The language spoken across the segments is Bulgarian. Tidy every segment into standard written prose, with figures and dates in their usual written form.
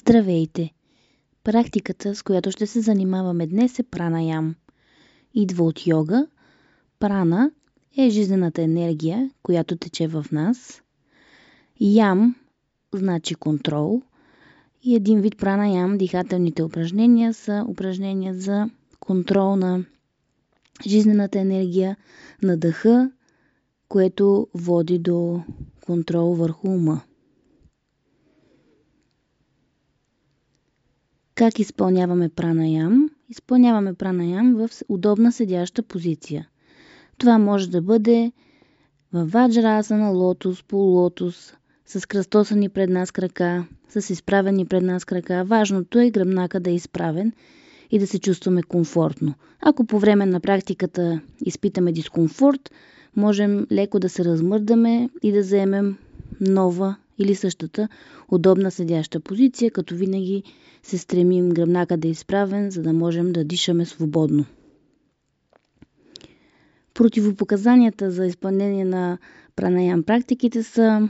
Здравейте! Практиката, с която ще се занимаваме днес, е пранаям. Идва от йога. Прана е жизнената енергия, която тече в нас. Ям значи контрол. И един вид пранаям, дихателните упражнения, са упражнения за контрол на жизнената енергия, на дъха, което води до контрол върху ума. Как изпълняваме пранаям? Изпълняваме пранаям в удобна седяща позиция. Това може да бъде във ваджрасана, лотос, полулотос, с кръстосани пред нас крака, с изправени пред нас крака. Важното е гръбнака да е изправен и да се чувстваме комфортно. Ако по време на практиката изпитаме дискомфорт, можем леко да се размърдаме и да заемем нова или същата удобна седяща позиция, като винаги се стремим гръбнака да е изправен, за да можем да дишаме свободно. Противопоказанията за изпълнение на пранаям практиките са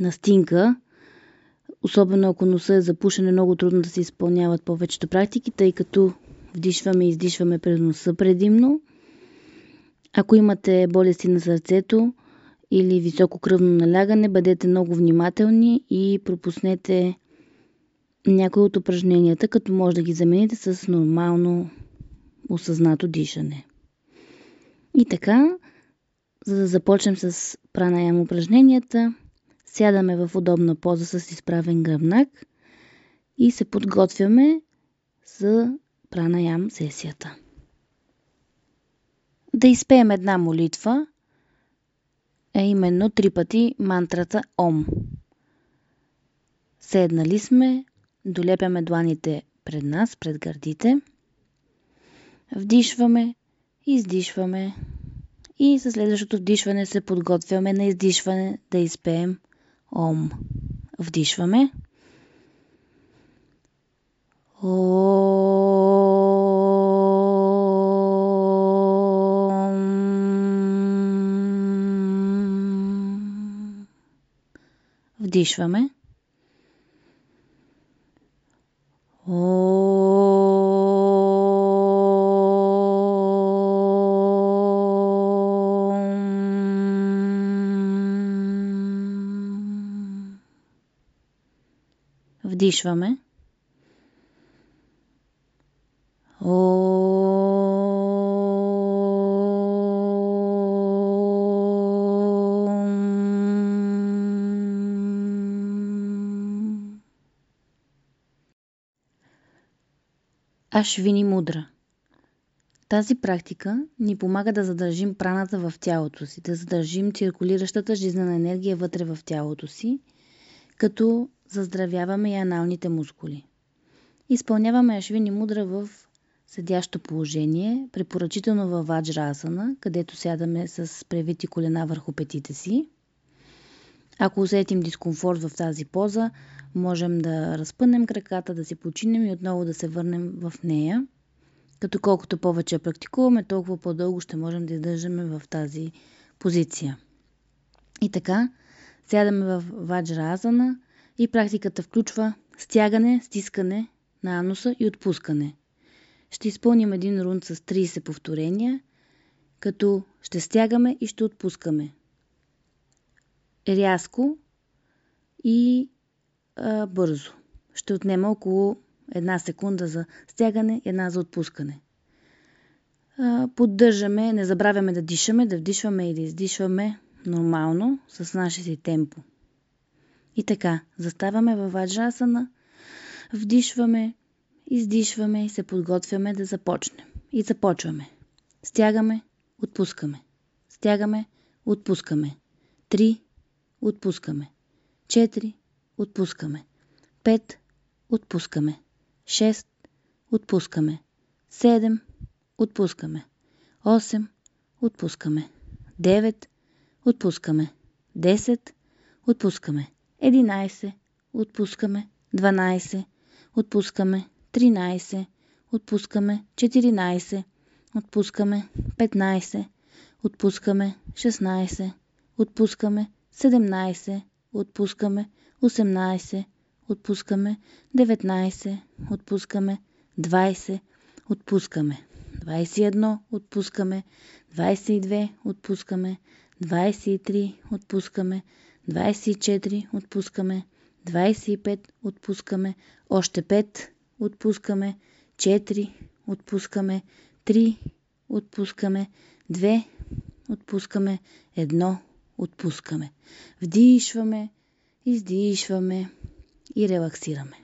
настинка, особено ако носът е запушен, е много трудно да се изпълняват повечето практики, тъй като вдишваме и издишваме през носа предимно. Ако имате болести на сърцето или високо кръвно налягане, бъдете много внимателни и пропуснете някои от упражненията, като може да ги замените с нормално осъзнато дишане. И така, за да започнем с пранаям упражненията, сядаме в удобна поза с изправен гръбнак и се подготвяме за пранаям сесията. Да изпеем една молитва, а именно 3 пъти мантрата Ом. Седнали сме, долепяме дланите пред нас, пред гърдите. Вдишваме, издишваме и със следващото вдишване се подготвяме на издишване да изпеем Ом. Вдишваме. Ом. Вдишваме. Вдишваме. Ашвини мудра. Тази практика ни помага да задържим праната в тялото си, да задържим циркулиращата жизнена енергия вътре в тялото си, като заздравяваме и аналните мускули. Изпълняваме ашвини мудра в седящо положение, препоръчително във ваджрасана, където сядаме с превити колена върху петите си. Ако усетим дискомфорт в тази поза, можем да разпънем краката, да се починем и отново да се върнем в нея. Като колкото повече практикуваме, толкова по-дълго ще можем да издържаме в тази позиция. И така, сядаме в ваджрасана и практиката включва стягане, стискане на ануса и отпускане. Ще изпълним един рунд с 30 повторения, като ще стягаме и ще отпускаме. Рязко и бързо. Ще отнема около 1 секунда за стягане, 1 за отпускане. Поддържаме, не забравяме да дишаме, да вдишваме и да издишваме нормално с нашия си темпо. И така, заставаме във ваджрасана, вдишваме, издишваме и се подготвяме да започнем. И започваме. Стягаме, отпускаме. Стягаме, отпускаме. 3, отпускаме. 4, отпускаме. 5, отпускаме. 6, отпускаме. 7, отпускаме. 8, отпускаме. 9, отпускаме. 10, отпускаме. 11, отпускаме. 12, отпускаме. 13, отпускаме. 14, отпускаме. 15, отпускаме. 16, отпускаме. 17, отпускаме. 18, отпускаме, 19, отпускаме, 20, отпускаме, 21, отпускаме, 22, отпускаме, 23, отпускаме, 24, отпускаме, 25, отпускаме, още 5, отпускаме, 4, отпускаме, 3, отпускаме, 2, отпускаме, 1, отпускаме. Вдишваме, издишваме и релаксираме.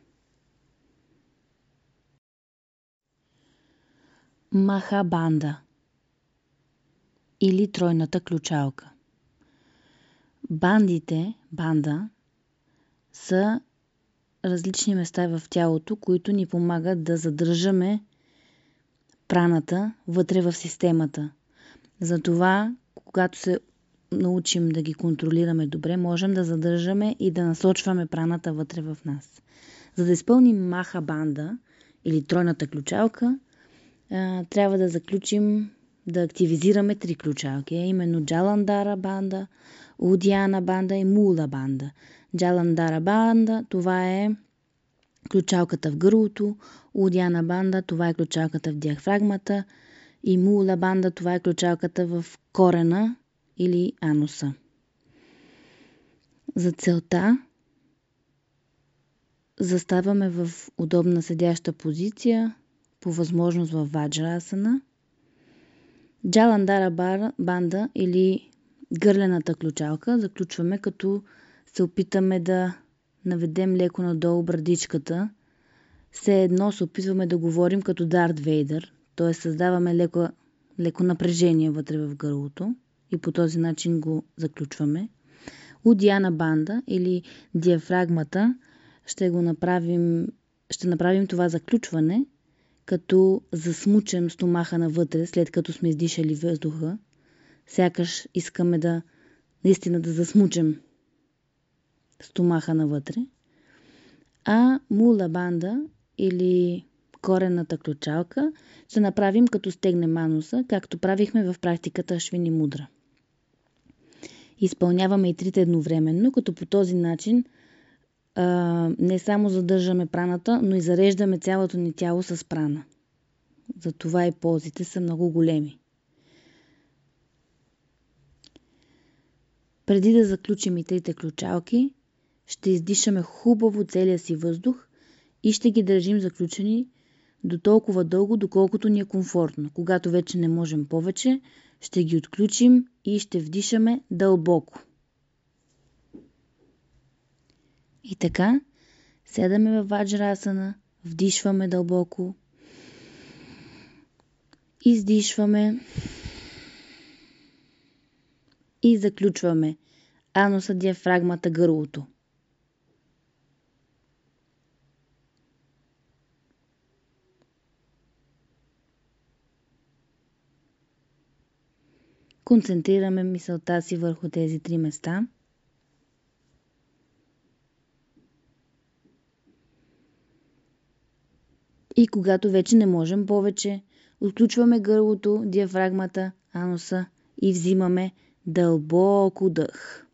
Маха Бандха или тройната ключалка. Бандите, банда, са различни места в тялото, които ни помагат да задържаме праната вътре в системата. Затова, когато се научим да ги контролираме добре, можем да задържаме и да насочваме праната вътре в нас. За да изпълним Маха Бандха или тройната ключалка, трябва да заключим, да активизираме три ключалки, именно Джаландхара Бандха, Уддияна Бандха и Мула Бандха. Джаландхара Бандха, това е ключалката в гърлото, Уддияна Бандха, това е ключалката в диафрагмата и Мула Бандха, това е ключалката в корена или ануса. За целта заставаме в удобна седяща позиция, по възможност в ваджрасана. Джаландхара Бандха или гърлената ключалка заключваме, като се опитаме да наведем леко надолу брадичката. Все едно се опитваме да говорим като Дарт Вейдер, т.е. създаваме леко напрежение вътре в гърлото и по този начин го заключваме. Уддияна Бандха или диафрагмата ще направим това заключване, като засмучем стомаха навътре, след като сме издишали въздуха, сякаш искаме да наистина да засмучем стомаха навътре. А Мула Бандха или коренната ключалка ще направим като стегнем ануса, както правихме в практиката ашвини мудра. Изпълняваме и трите едновременно, като по този начин не само задържаме праната, но и зареждаме цялото ни тяло с прана. Затова и ползите са много големи. Преди да заключим и трите ключалки, ще издишаме хубаво целия си въздух и ще ги държим заключени до толкова дълго, доколкото ни е комфортно. Когато вече не можем повече, ще ги отключим и ще вдишаме дълбоко. И така, седаме във ваджрасана, вдишваме дълбоко, издишваме и заключваме ануса, диафрагмата, гърлото. Концентрираме мисълта си върху тези три места. И когато вече не можем повече, отключваме гърлото, диафрагмата, ануса и взимаме дълбоко дъх.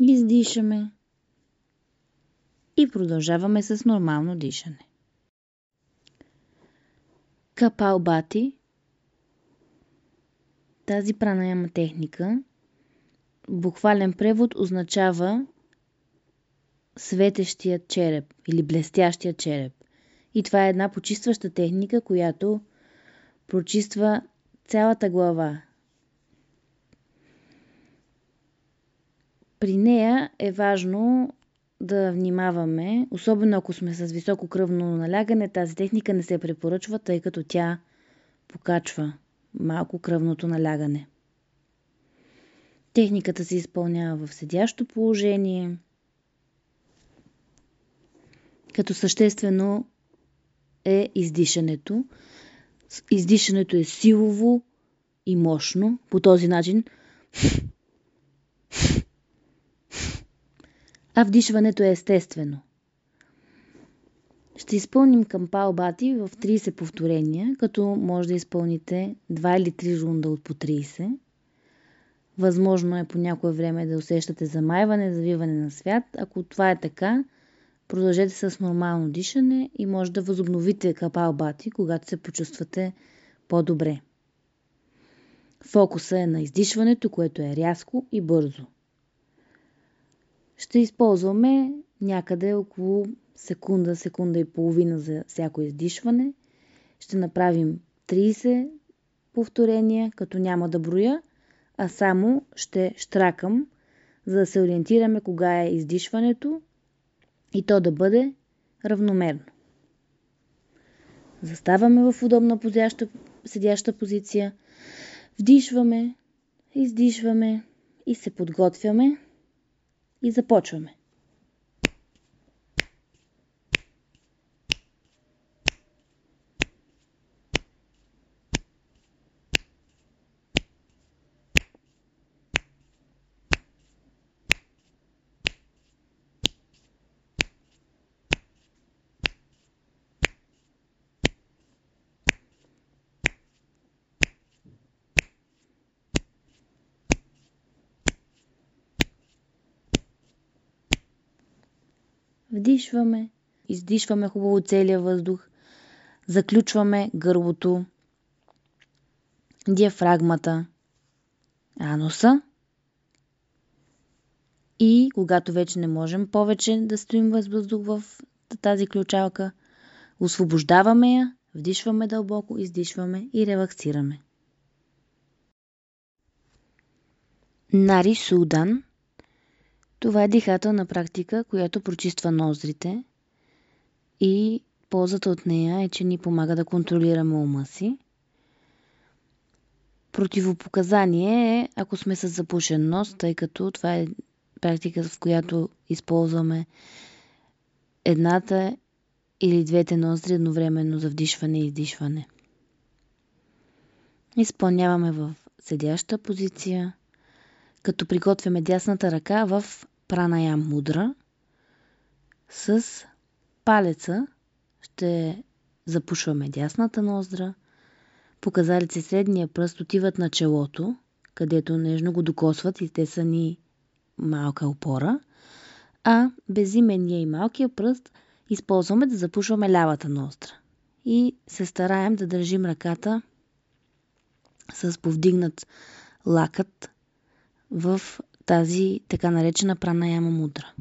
Издишаме и продължаваме с нормално дишане. Капалабхати. Тази пранаям техника, буквален превод означава светещия череп или блестящия череп. И това е една почистваща техника, която прочиства цялата глава. При нея е важно да внимаваме, особено ако сме с високо кръвно налягане, тази техника не се препоръчва, тъй като тя покачва малко кръвното налягане. Техниката се изпълнява в седящо положение, като съществено е издишането. Издишането е силово и мощно. По този начин. А вдишването е естествено. Ще изпълним Капалабхати в 30 повторения, като може да изпълните 2 или 3 рунда от по 30. Възможно е по някое време да усещате замайване, завиване на свят. Ако това е така, продължете с нормално дишане и може да възобновите Капалабхати, когато се почувствате по-добре. Фокуса е на издишването, което е рязко и бързо. Ще използваме някъде около секунда, секунда и половина за всяко издишване. Ще направим 30 повторения, като няма да броя, а само ще щракам, за да се ориентираме кога е издишването и то да бъде равномерно. Заставаме в удобна седяща позиция, вдишваме, издишваме и се подготвяме и започваме. Вдишваме, издишваме хубаво целия въздух, заключваме гърлото, диафрагмата, ануса и когато вече не можем повече да стоим въздух в тази ключалка, освобождаваме я, вдишваме дълбоко, издишваме и релаксираме. Нари Судан. Това е дихателна практика, която прочиства ноздрите и ползата от нея е, че ни помага да контролираме ума си. Противопоказание е, ако сме с запушен нос, тъй като това е практика, в която използваме едната или двете ноздри едновременно за вдишване и издишване. Изпълняваме в седяща позиция, като приготвяме дясната ръка в пранаям мудра. С палеца ще запушваме дясната ноздра. Показалици средния пръст отиват на челото, където нежно го докосват и те са ни малка опора. А безименния и малкия пръст използваме да запушваме лявата ноздра. И се стараем да държим ръката с повдигнат лакът в тази така наречена пранаям мудра.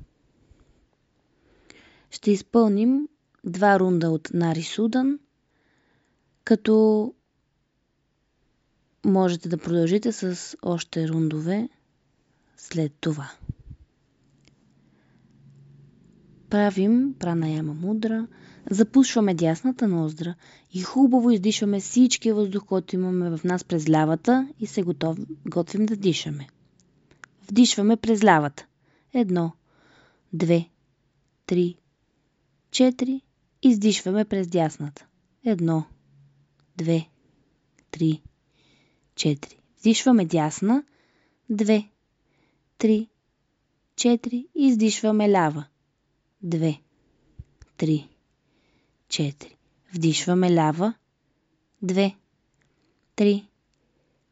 Ще изпълним 2 рунда от Нари Судан, като можете да продължите с още рундове след това. Правим пранаям мудра, запушваме дясната ноздра и хубаво издишваме всичкия въздух, който имаме в нас през лявата и се готвим да дишаме. Вдишваме през лявата. 1, 2, 3, 4. Издишваме през дясната. 1, 2, 3, 4. Вдишваме дясна. 2, 3, 4. Издишваме лява. 2, 3, 4. Вдишваме лява. 2, 3,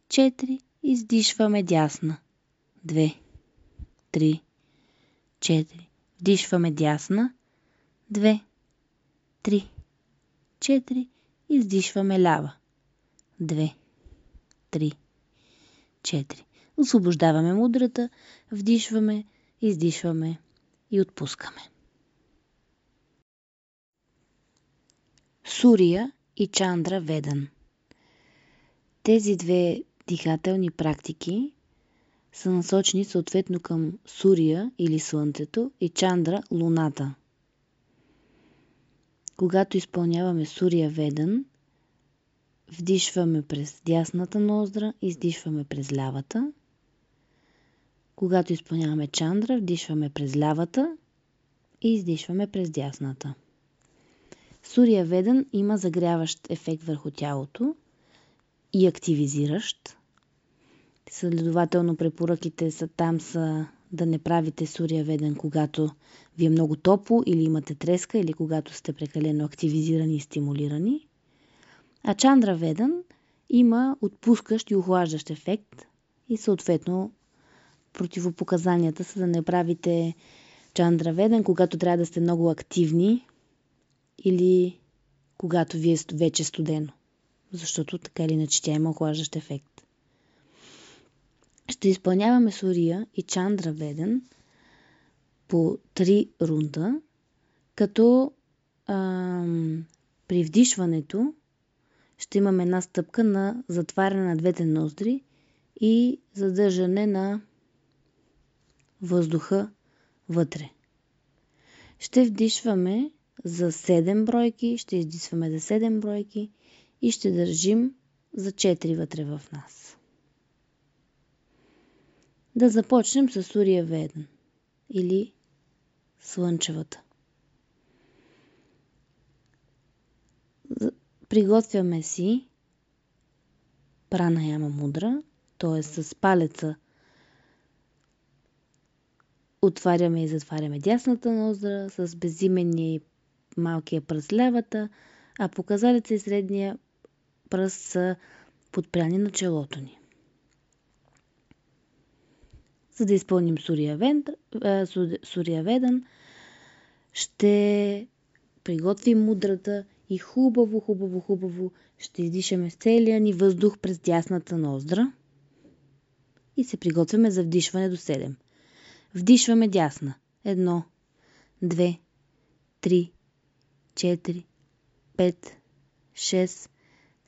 4. Издишваме дясна. 2, 3, 4. Вдишваме дясна. 2, 3, 4. Издишваме лява. 2, 3, 4. Освобождаваме мудрата, вдишваме, издишваме и отпускаме. Сурия и Чандра Веден. Тези две дихателни практики са насочени съответно към Сурия или Слънцето и Чандра – Луната. Когато изпълняваме Сурия Веден, вдишваме през дясната ноздра, издишваме през лявата. Когато изпълняваме Чандра, вдишваме през лявата и издишваме през дясната. Сурия Веден има загряващ ефект върху тялото и активизиращ. Следователно препоръките са да не правите Сурия Веден, когато ви е много топло или имате треска, или когато сте прекалено активизирани и стимулирани. А Чандра Веден има отпускащ и охлаждащ ефект и съответно противопоказанията са да не правите Чандра Веден, когато трябва да сте много активни или когато ви е вече студено. Защото така или иначе тя има охлаждащ ефект. Ще изпълняваме Сурия и Чандра Веден по 3 рунда, като при вдишването ще имаме една стъпка на затваряне на двете ноздри и задържане на въздуха вътре. Ще вдишваме за 7 бройки, ще издишваме за 7 бройки и ще държим за 4 вътре в нас. Да започнем с Сурия Веден или слънчевата. Приготвяме си пранаям мудра, т.е. с палеца отваряме и затваряме дясната ноздра, с безименния и малкия пръст лявата, а показалеца и средния пръст са подпряни на челото ни. За да изпълним Сурия Веден, ще приготвим мудрата и хубаво ще издишаме целия ни въздух през дясната ноздра и се приготвяме за вдишване до 7. Вдишваме дясна. 1, 2, 3, 4, 5, 6,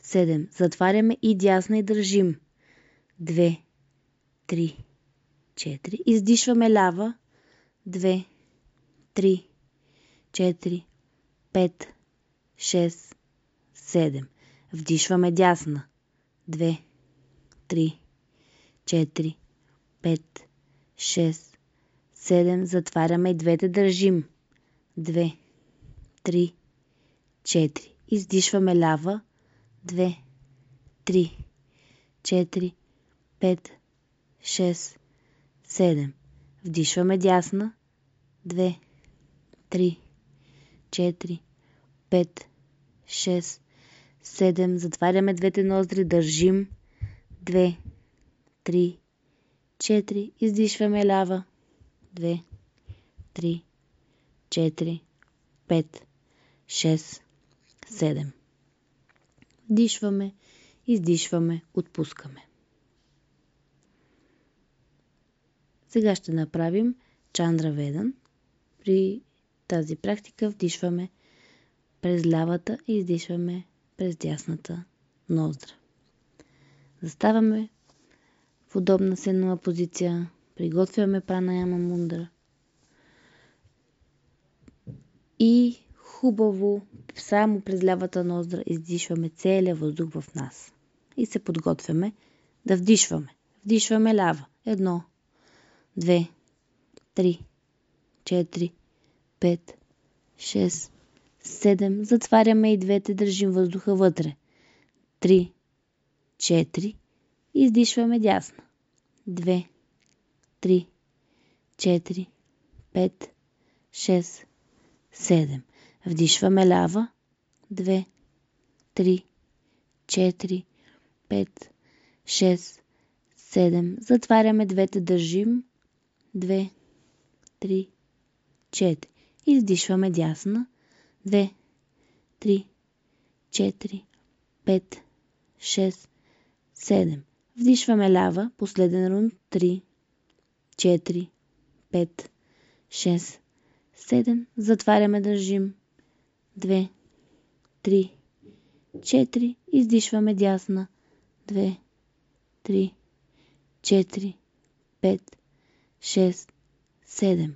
7. Затваряме и дясна и държим. 2, 3, 4. Издишваме лява. 2, 3, 4, 5, 6, 7. Вдишваме дясна. 2, 3, 4, 5, 6, 7. Затваряме и двете държим. 2, 3, 4. Издишваме лява. 2, 3, 4, 5, 6, 7. Вдишваме дясна. 2, 3, 4, 5, 6, 7. Затваряме двете ноздри, държим. 2, 3, 4. Издишваме лява. 2, 3, 4, 5, 6, 7. Вдишваме, издишваме, отпускаме. Сега ще направим Чандра Веден. При тази практика вдишваме през лявата и издишваме през дясната ноздра. Заставаме в удобна седнала позиция, приготвяме пранаям мудра и хубаво само през лявата ноздра издишваме целия въздух в нас и се подготвяме да вдишваме. Вдишваме лява. 1, 2, 3, 4, 5, 6, 7. Затваряме и двете, държим въздуха вътре. 3, 4. Издишваме дясна. 2, 3, 4, 5, 6, 7. Вдишваме лява. 2, 3, 4, 5, 6, 7. Затваряме двете, държим. 2, 3, 4. Издишваме дясна. 2, 3, 4, 5, 6, 7. Вдишваме лява, последен рунд. 3, 4, 5, 6, 7. Затваряме, държим. 2, 3, 4. Издишваме дясна. 2, 3, 4, 5, 6, 7.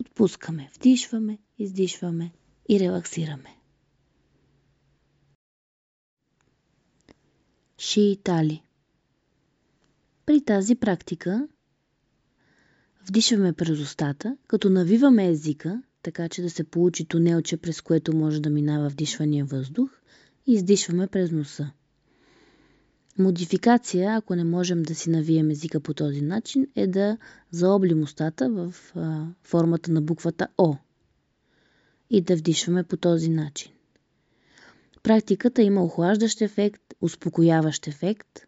Отпускаме, вдишваме, издишваме и релаксираме. Шийтали. При тази практика вдишваме през устата, като навиваме езика, така че да се получи тунелче, през което може да минава вдишвания въздух, и издишваме през носа. Модификация, ако не можем да си навием езика по този начин, е да заоблим устата в формата на буквата О и да вдишваме по този начин. Практиката има охлаждащ ефект, успокояващ ефект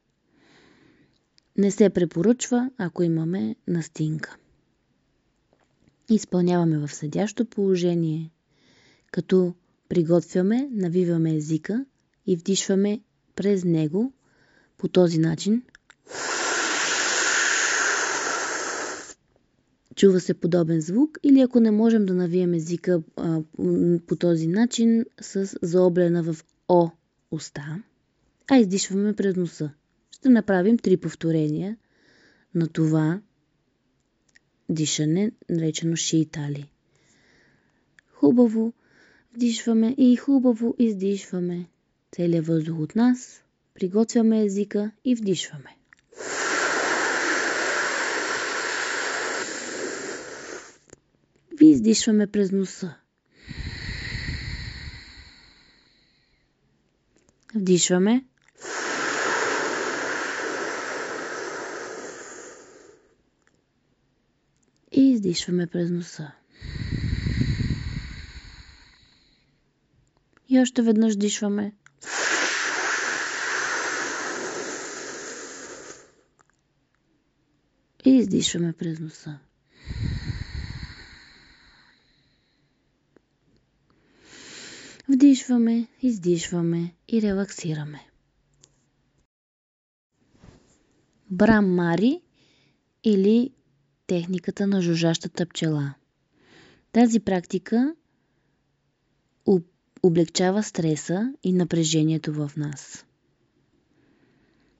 Не се препоръчва, ако имаме настинка. Изпълняваме в седящо положение, като приготвяме, навиваме езика и вдишваме през него по този начин. Чува се подобен звук, или ако не можем да навием езика по този начин, с заоблена в О уста, а издишваме през носа. Ще направим 3 повторения на това дишане, наречено шийтали. Хубаво вдишваме и хубаво издишваме целият въздух от нас, приготвяме езика и вдишваме. И издишваме през носа. Вдишваме. И издишваме през носа. И още веднъж дишваме. И издишваме през носа. Вдишваме, издишваме и релаксираме. Брамари, или техниката на жужжащата пчела. Тази практика облегчава стреса и напрежението в нас.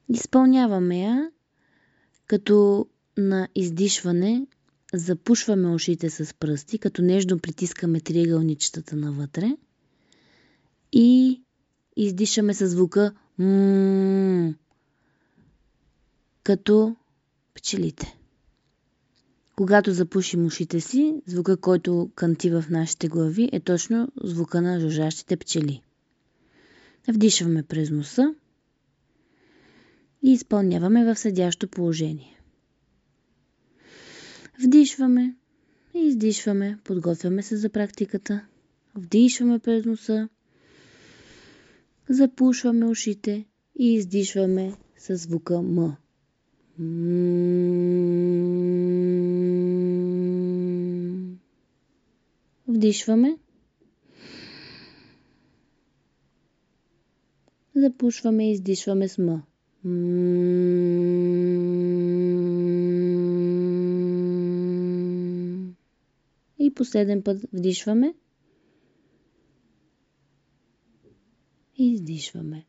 Изпълняваме я, като на издишване запушваме ушите с пръсти, като нежно притискаме триъгълничетата навътре. И издишаме със звука м, като пчелите. Когато запушим ушите си, звука, който кънти в нашите глави, е точно звука на жужжащите пчели. Вдишваме през носа и изпълняваме в седящо положение. Вдишваме и издишваме, подготвяме се за практиката. Вдишваме през носа. Запушваме ушите и издишваме със звука М. Вдишваме. Запушваме и издишваме с М. И последен път вдишваме. И издишваме.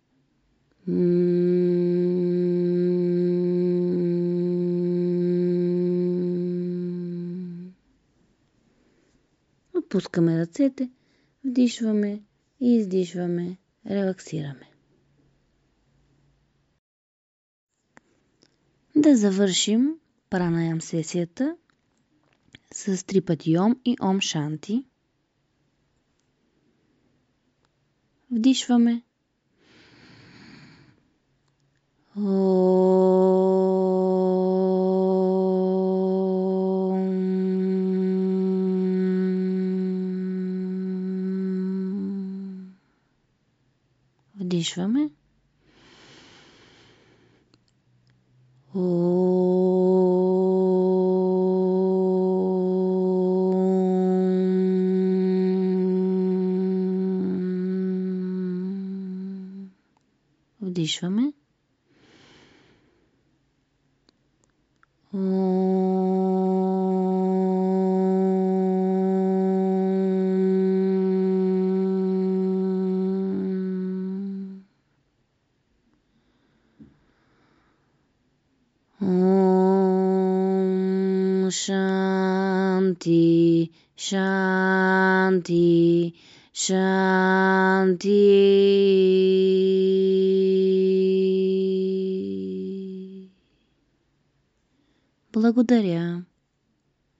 Отпускаме ръцете, вдишваме и издишваме, релаксираме. Да завършим пранаям сесията с 3 пъти Ом и Ом Шанти. Вдишваме. Вдишваме. Вдишваме. Ом Шанти, Шанти, Шанти. Благодаря.